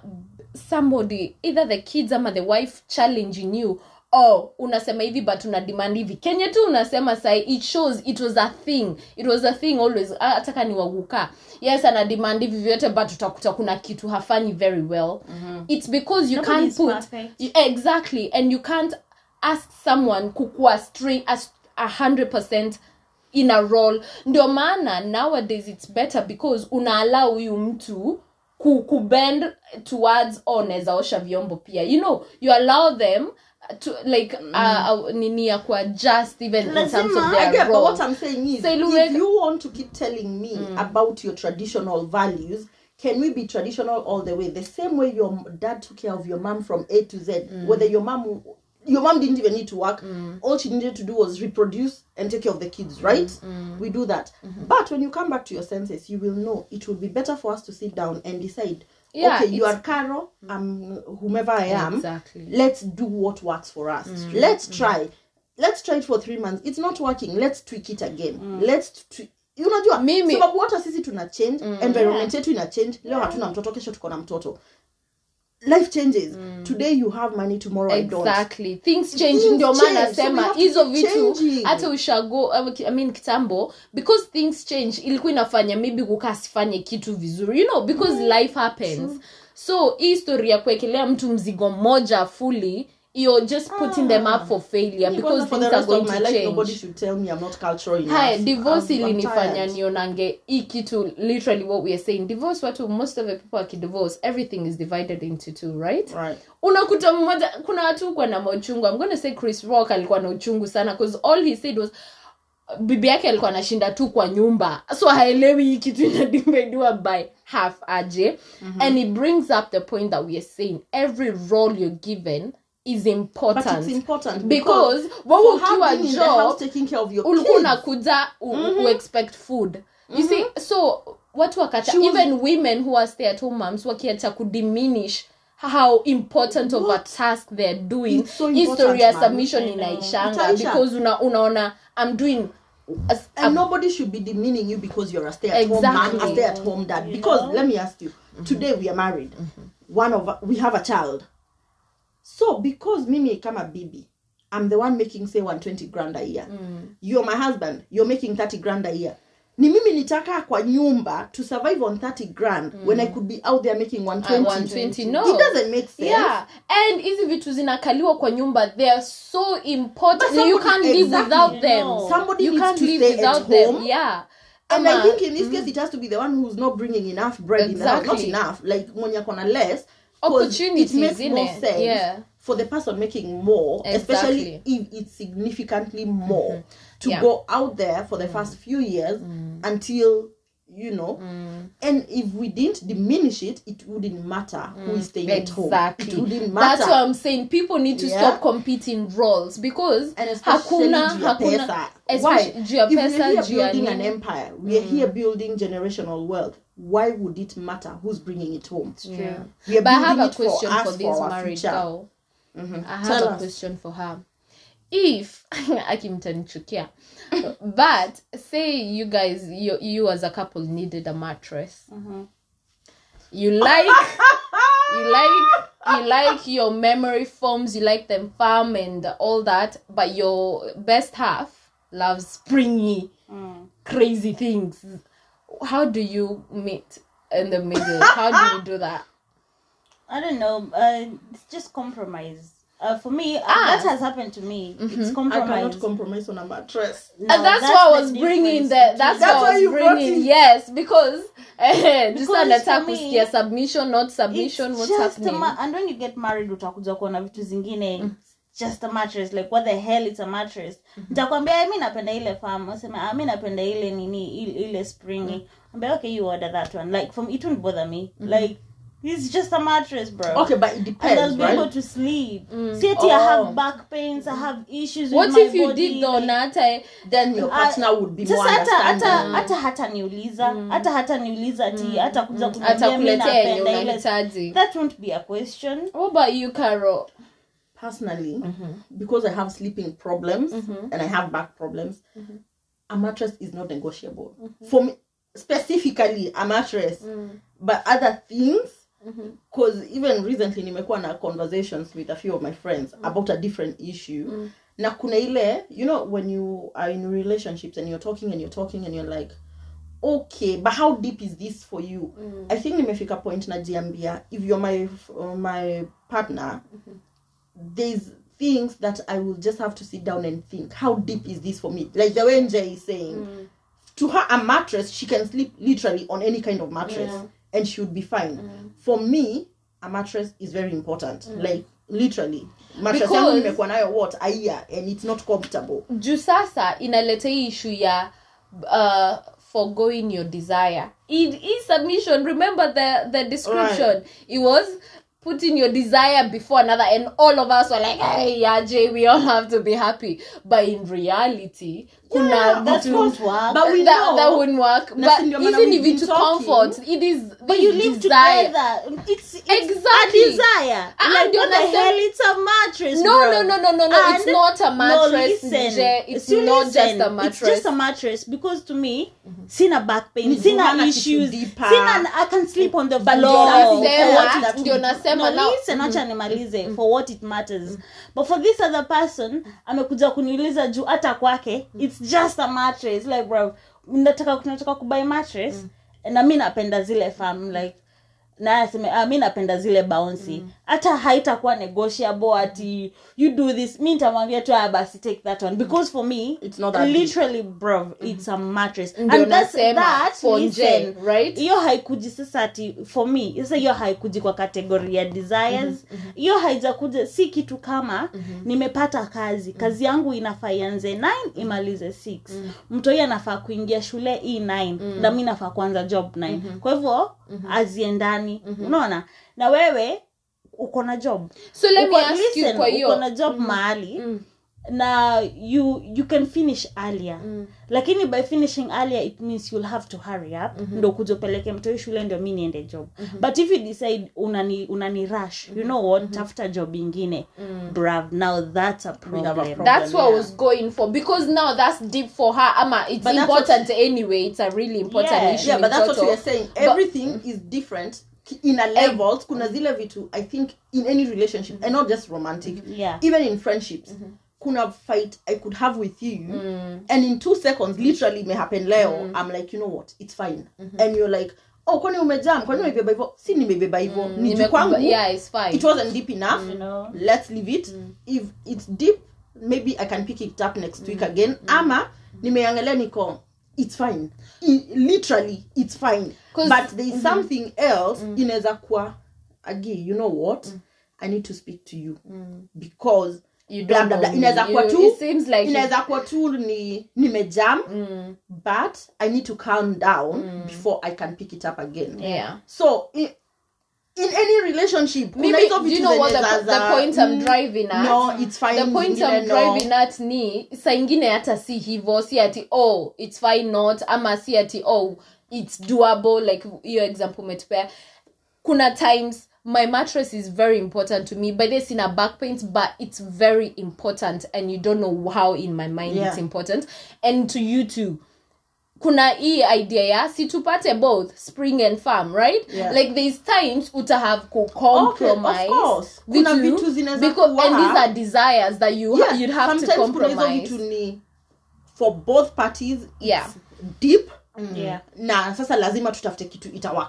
somebody, either the kids or the wife, challenging you. Oh, unasema hivi but una demand hivi. Kenya tu unasema sai, it shows it was a thing. It was a thing always. Ataka ni waguka. Yes, ana demand hivi vyote but utakuta kuna kitu hafanyi very well. Mm-hmm. It's because you Nobody's can't put you, exactly, and you can't ask someone kukua straight as one hundred percent in a role. Ndio maana nowadays it's better because una allow huyu mtu ku bend towards oneza osha vyombo pia. You know, you allow them to like mm. uh, uh nini ya kwa just even Lazima, in terms of their I get, role. But what I'm saying is, say, look, if you want to keep telling me mm. about your traditional values, can we be traditional all the way? The same way your dad took care of your mom from A to Z, mm. whether your mom your mom didn't even need to work, mm. all she needed to do was reproduce and take care of the kids, right? Mm. We do that. Mm-hmm. But when you come back to your senses, you will know it will be better for us to sit down and decide. Yeah, okay, you are Carol, I'm whomever I am. Exactly. Let's do what works for us. Mm, let's mm. try. Let's try it for three months. It's not working. Let's tweak it again. Mm. Let's tweak. You know, you are Mimi. So, water sisi tuna change, mm. environment yetu ina change. Leo hatuna mtoto, kesho tuko na mtoto. Life changes. Mm. Today you have money, tomorrow exactly. I don't. Exactly. Things change. Ndio maana nasema hizo vitu hata ushago I mean kitambo because things change ilikuwa inafanya maybe kukasifanye kitu vizuri. You know, because mm. life happens. True. So hii story ya kuwekelea mtu mzigo moja fully, you're just putting ah. them up for failure you because things are going to change. Nobody should tell me I'm not cultural enough. Hi, divorce ilinifanya nionange hii kitu, literally what we are saying. Divorce watu, most of the people who divorce, everything is divided into two, right? Right. Unakuta mmoja, kuna watu kwa na mauchungu. I'm going to say Chris Rock alikuwa na uchungu sana because all he said was bibi yake alikuwa anashinda tu kwa nyumba. So haelewi hii kitu inadimedua by half aje. Mm-hmm. And it brings up the point that we are saying every role you're given is important. But it's important because what will do a job taking care of your kids. Unakuja who expect food. Mm-hmm. You see, so what wakacha even women who are stay at home moms wakiacha could diminish how important what? of a task they're doing. So history submission in Aishanga because una unaona I'm doing a, a, and nobody should be demeaning you because you're a stay at exactly. home mom, a stay at home dad. Yeah. Because let me ask you, mm-hmm. today we are married. Mm-hmm. One of we have a child. So, because Mimi kama bibi, I'm the one making, say, one hundred twenty grand a year. Mm. You're my husband. You're making thirty grand a year. Ni Mimi nitaka kwa nyumba to survive on thirty grand mm. when I could be out there making one hundred twenty. one hundred twenty, no. It doesn't make sense. Yeah. And hizi vitu zinakaliwa kwa nyumba, they are so important. Somebody, you can't live exactly, without them. No. Somebody you needs can't to live stay without at them. Home. Yeah. And Ama, I think in this mm. case, it has to be the one who's not bringing enough bread exactly. in the house. Not enough. Like, mwenye kona less. Opportunities, it makes more it? sense yeah. for the person making more, exactly. especially if it's significantly more, mm-hmm. to yeah. go out there for the mm. first few years mm. until, you know, mm. and if we didn't diminish it, it wouldn't matter mm. who is staying exactly. at home. It wouldn't matter. That's what I'm saying. People need to yeah. stop competing roles because and especially hakuna, hakuna, especially Gia Pesa, if we're here building an empire, we're mm. here building generational wealth. Why would it matter who's bringing it home? Yeah. We are but I have a question for, for this for married future. girl. Mm-hmm. I have Tell a us. question for her. if akimtanichukia but say you guys you you as a couple needed a mattress, mm-hmm. you like you like you like your memory foams, you like them firm and all that, but your best half loves springy mm. crazy things. How do you meet in the middle? How do you do that? I don't know. Uh, it's just compromise. Uh, for me, ah. uh, that has happened to me. Mm-hmm. It's compromise. I cannot compromise on a mattress. No, and that's, that's what I was bringing there. That's, that's what I was bringing. Yes, because this an attack with your submission, not submission. What's happening? Ma- and when you get married, utakuja kuona vitu zingine. Just a mattress. Like, what the hell is a mattress? Nitakwambia mimi napenda ile farm. Nasema mimi napenda ile nini ile springy. I'm okay, you order that one. Like, from it won't bother me. Mm-hmm. Like, it's just a mattress, bro. Okay, but it depends, and I'll be right? able to sleep. Mm. See, oh. I have back pains. I have issues what with my body. What if you did though, Nata? Then your partner uh, would be more understanding. Ata, ata, hata niuliza. Mm. Ata hata niuliza ti. Mm. Ata kuja kukuletea. That won't be a question. What about you, Carol? Personally, mm-hmm. because I have sleeping problems mm-hmm. and I have back problems, mm-hmm. a mattress is not negotiable. Mm-hmm. For me, specifically, a mattress. Mm. But other things, because mm-hmm. even recently nimekuwa na conversations with a few of my friends mm-hmm. about a different issue mm-hmm. na kuna ile, you know, when you are in relationships and you're talking and you're talking and you're like, okay, but how deep is this for you? Mm-hmm. I think nimefika point na jiambia, if you're my uh, my partner, mm-hmm. there's things that I will just have to sit down and think, how deep is this for me? Like the way N J is saying, mm-hmm. to her, a mattress, she can sleep literally on any kind of mattress. Yeah. And she would be fine. Mm. For me, a mattress is very important. Mm. Like, literally. Mattress yangu nimekuwa nayo what a year and it's not comfortable. Juu sasa inaleta issue ya uh forgoing your desire. It is submission. Remember the the description. Right. It was putting your desire before another, and all of us were like, hey, yeah, Jay, we all have to be happy. But in reality, yeah, that's not work. But we that, know that wouldn't work. But isn't even to talking, comfort, it is. But you live desire. Together. It's, it's exactly a desire. Uh, like what the hell? It's a mattress. No, bro. no, no, no, no, no. And it's not a mattress. No, listen, Jay. It's so not listen, just a mattress. It's just a mattress because to me, mm-hmm. sina back pain, sina issues, deeper. Sina I can sleep on the floor. But no, now, listen, mm-hmm. acha nimalize mm-hmm. for what it matters. Mm-hmm. But for this other person, amekuja kuniuliza juu ata kwake, it's just a mattress. Like, bro, nataka nataka kubai mattress, mm-hmm. na mimi napenda zile farm, like, na sema ah, mimi napenda zile bouncy. Ata mm-hmm. haitakuwa negotiable ati you do this. Mimi nitamwambia tu basi take that one because for me it's not that literally, bro, mm-hmm. it's a mattress. Mm-hmm. And that's that for Jen, right? Hiyo haikuji sasa ati for me. Sasa hiyo haikuji kwa category ya desires. Hiyo mm-hmm. haijakuja si kitu kama mm-hmm. nimepata kazi. Kazi yangu inafaa ianze nine imalize six. Mm-hmm. Mtu yeye anafaa kuingia shule E nine mm-hmm. na mimi nafaa kuanza job nine. Mm-hmm. Kwa hivyo mm-hmm. aziendani. Mm-hmm. Unaona? Na wewe uko na job. So let uko, me ask listen, you kwa hiyo uko na job mm-hmm. mahali. Mm-hmm. Na you you can finish earlier. Mm-hmm. Lakini by finishing earlier it means you'll have to hurry up. Mm-hmm. Ndio kujopeleke mtoe shule ndio mimi niende job. Mm-hmm. But if you decide unani unani rush, mm-hmm. you know what? Mm-hmm. Tafuta job ingine. Mm-hmm. Brav. Now that's a problem. A problem. That's yeah. what I was going for because now that's deep for her. Ama it's but important what, anyway. It's a really important yeah. issue. Yeah, but that's total. What we are saying. Everything but, is different. In a level, mm-hmm. kuna zile vitu, I think, in any relationship, mm-hmm. and not just romantic, mm-hmm. yeah. even in friendships, mm-hmm. kuna fight I could have with you, mm-hmm. and in two seconds, literally, may happen leo, mm-hmm. I'm like, you know what, it's fine. Mm-hmm. And you're like, oh, kwani umejam, kwani umebeba hivyo, si nimebeba hivyo, ni kwangu, yeah, it's fine. It wasn't deep enough, you know? Let's leave it. Mm-hmm. If it's deep, maybe I can pick it up next mm-hmm. week again, mm-hmm. ama, nimeangalia niko, it's fine. It, literally, it's fine. But there's mm-hmm. something else mm-hmm. in Ezakwa. Again, you know what? Mm-hmm. I need to speak to you mm-hmm. because you don't blah, blah, blah. Know in Ezakwa too. It seems like in Ezakwa too ni ni mejam, mm-hmm. but I need to calm down mm-hmm. before I can pick it up again. Yeah. So it, in any relationship, maybe do you know what the, the point I'm driving at? No, it's fine. The point I'm driving no. at ni saingine hata si hivyo si ati oh it's fine not ama si ati oh it's doable like your example metupea. Kuna times my mattress is very important to me. But it's in a back pain, but it's very important. And you don't know how in my mind yeah. it's important. And to you too. Kuna hii idea ya situpate both spring and farm, right? Yeah. Like there's times uta have ku compromise. Okay, of course. Kuna vitu zinaweza kuwa. And these are desires that you yeah. ha- you'd have sometimes to compromise. Sometimes kuna hizo vitu ni for both parties. Yeah. Deep. Mm. Yeah. Nah, sasa lazima tutafute kitu itawa.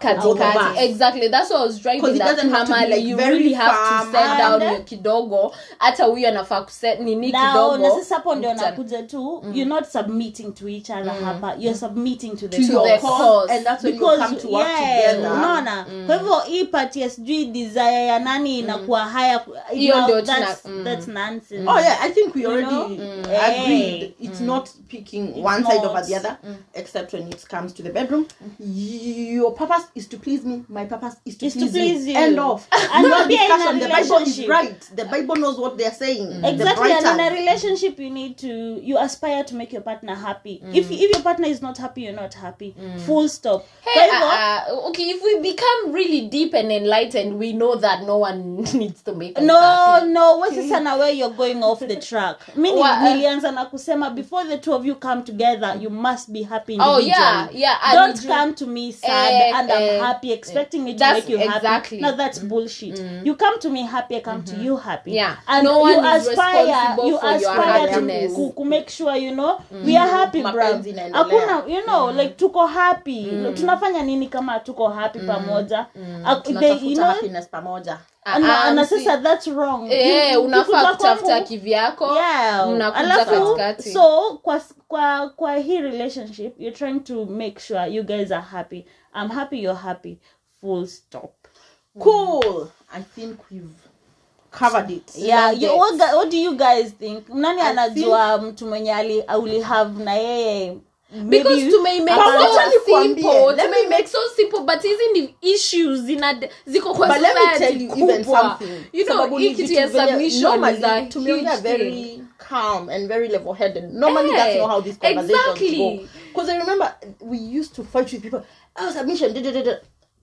Exactly. That's what I was trying to that hammer. Like, you really have to set down your kidogo. Ata huyu anafaa kuset nini kidogo. Now, sasa hapo ndio nakuja tu. You're not submitting to each other mm. hapa. You're submitting to the to cause. cause. And that's when because, you come to work yeah, together. Unaona? Mm. Kwa hivyo hii part ya sijui desire ya nani inakuwa higher. Hiyo ndio that's that's nonsense. Mm. Oh yeah, I think we already you know? mm. agreed. It's mm. not picking it's one not, side over the other mm. except when you comes to the bedroom. Your purpose is to please me. My purpose is to, please, to please you. you. End off. And no discussion. The Bible is right. The Bible knows what they are saying. Mm. Exactly. The and in a relationship, you need to you aspire to make your partner happy. Mm. If if your partner is not happy, you're not happy. Mm. Full stop. Hey, uh, uh, okay. If we become really deep and enlightened, we know that no one needs to make us no, happy. No, no. What's this? Anna, where you're going off the track? Meaning, Williams and Akusema, before the two of you come together, you must be happy. Oh yeah. Yeah, yeah, don't do, come to me sad eh, and I'm eh, happy expecting eh, me to make you exactly. happy. No, that's mm-hmm. bullshit. Mm-hmm. You come to me happy, I come mm-hmm. to you happy. Yeah. And no you, aspire, you aspire to ku, make sure, you know, mm-hmm. we are happy, brother. Akuna, you know, mm-hmm. like, tuko happy. Mm-hmm. Tunafanya nini kama tuko happy mm-hmm. pamoja? Mm-hmm. Ak- tunatafuta you know, happiness pamoja. And um, anasasa, that's wrong. Eh, you, unafaa kutafuta kivyako. Yeah. Unakuja katikati. So, kwa, kwa, kwa hii relationship, you're trying to make sure you guys are happy. I'm happy, you're happy. Full stop. Cool. I think we've covered it. Yeah. You, what, what do you guys think? Nani anajua mtu mwenye ali uli have na yeye? Maybe because to me make so simple, let me make so simple, but isn't the issues in a ziko kwa. But let me tell you kubwa. Even something. You know, ikitia submission normally, is to me are very thing. Calm and very level-headed. Normally, hey, that's not how these conversations exactly. go. Because I remember we used to fight with people. Oh, submission, da da da.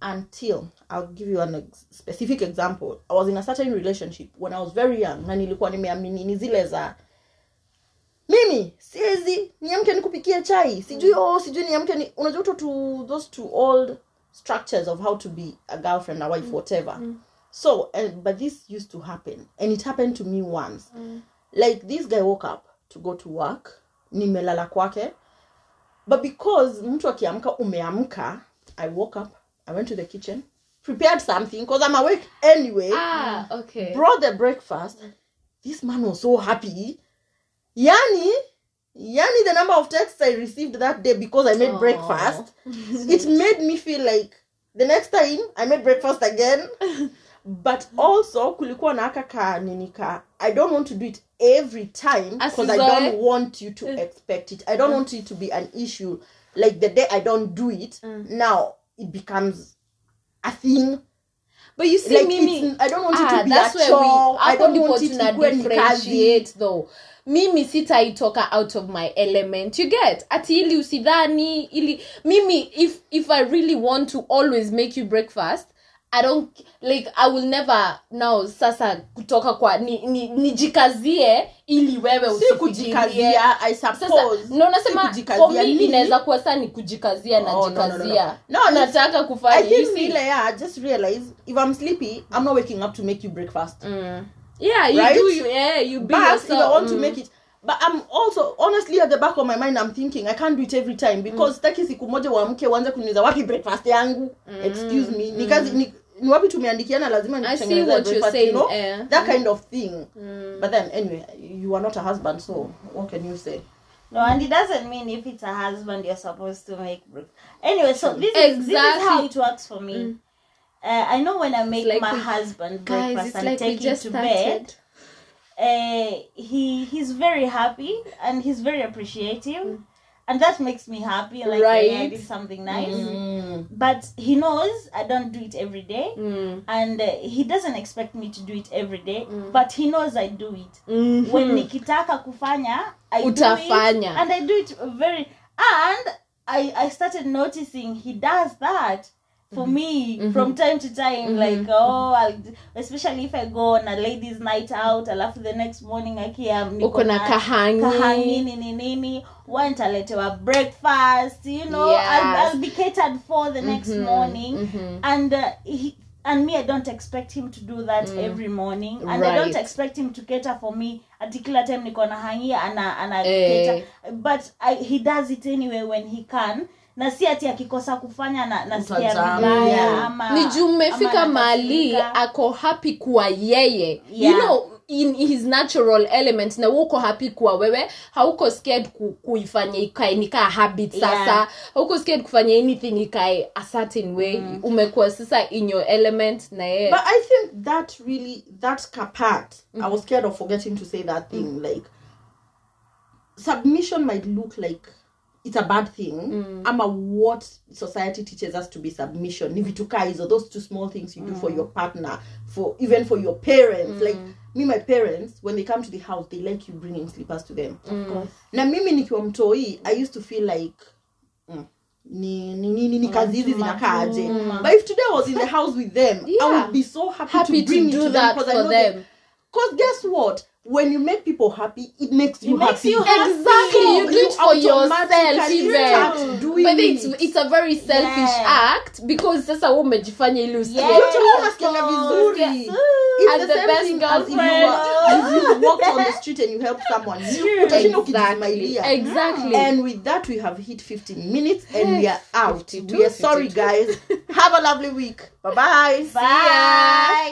Until I'll give you a ex- specific example. I was in a certain relationship when I was very young. Na nilikuwa nimeamini ni zile za. Mimi, siezi, niamke nikupikia chai. Sijui, oh, sijui niamke ni... Unajua to those two old structures of how to be a girlfriend, a wife, whatever. Mm. So, and, but this used to happen. And it happened to me once. Mm. Like, this guy woke up to go to work. Nimelala kwake. But because mtu akiamka, umeamka, I woke up, I went to the kitchen, prepared something, because I'm awake anyway. Ah, okay. Brought the breakfast. This man was so happy. Yani, yani, the number of texts I received that day because I made Aww. breakfast, it made me feel like the next time I made breakfast again. But also, kulikuwa na kaka ninika. I don't want to do it every time because I don't want you to expect it. I don't want it to be an issue. Like the day I don't do it, now it becomes a thing. But you see, like Mimi, I don't want ah, it to be that's a where chore. We, I don't want it to be differentiate, though. Mimi sita itoka out of my element. You get? Ati ili usidhani, ili... Mimi, if, if I really want to always make you breakfast, I don't... Like, I will never... Now, sasa, kutoka kwa... Ni, ni, ni jikazie, ili wewe usifikirie. Si kujikazia, I suppose. Sasa, no, nasema, si for me, inaweza kuwa saa ni kujikazia na oh, jikazia. No, no, no, no. No, nataka kufanya. I think, really, yeah, I just realized, if I'm sleepy, I'm not waking up to make you breakfast. Mm. Yeah, you right? do. You, yeah, you be but yourself. But if I want mm. to make it, but I'm also honestly at the back of my mind, I'm thinking I can't do it every time because taki siku moja waamke wanza kuniuliza wapi breakfast yangu. Excuse me, nikazi ni wapi tumeandikiana lazima nitengeneze breakfast. You know eh. that kind of thing. Mm. But then anyway, you are not a husband, so what can you say? No, and it doesn't mean if it's a husband you're supposed to make breakfast. Anyway, so this exactly. is this is how it works for me. Mm. Uh, I know when I make like my we, husband guys, breakfast and like take him to started. bed, uh, he he's very happy and he's very appreciative. Mm. And that makes me happy. Like right. I did something nice. Mm. But he knows I don't do it every day. Mm. And uh, he doesn't expect me to do it every day. Mm. But he knows I do it. Mm-hmm. When nikitaka kufanya, I Utafanya. do it. And I do it very... And I, I started noticing he does that. for me mm-hmm. from time to time mm-hmm. like oh I'll, especially if I go on a ladies night out alafu the next morning akia niko na kahangi kahangi nini nini want aletewa breakfast you know yes. I'll, I'll be catered for the mm-hmm. next morning mm-hmm. and uh, he and me I don't expect him to do that mm. every morning and right. I don't expect him to cater for me at particular time niko na hangia ana ana cater but I, he does it anyway when he can na si ati akikosa kufanya na na si yeah. ama ni juu umefika mali ako happy kwa yeye yeah. you know in his natural element na uko happy kwa wewe hauko scared ku, kuifanya ikae nika habit sasa yeah. hauko scared kufanya anything ikae a certain way mm. umekuwa sasa in your element na yeye but I think that really that part mm. I was scared of forgetting to say that thing mm. like submission might look like it's a bad thing mm. ama what society teaches us to be submission ni vitu kaa hizo those two small things you do mm. for your partner for even for your parents mm. like me my parents when they come to the house they like you bringing slippers to them of mm. course na mimi nikiwa mtoi I used to feel like mm, ni ni ni, ni kazi hizi zinakaaje mm. but if today I was in the house with them yeah. I would be so happy, happy to bring to do it to that them, for I know them because guess what when you make people happy, it makes you, it makes happy. you happy. Exactly, you do it for yourself. Even. But it's it's a very selfish yeah. act because that's a woman you find you lose. And the, the best girlfriend. As you, were, as you walked on the street and you helped someone. You exactly. exactly. And with that, we have hit fifteen minutes and we are out. fifty-two, we are sorry, fifty-two. Guys. Have a lovely week. Bye-bye. Bye. See ya.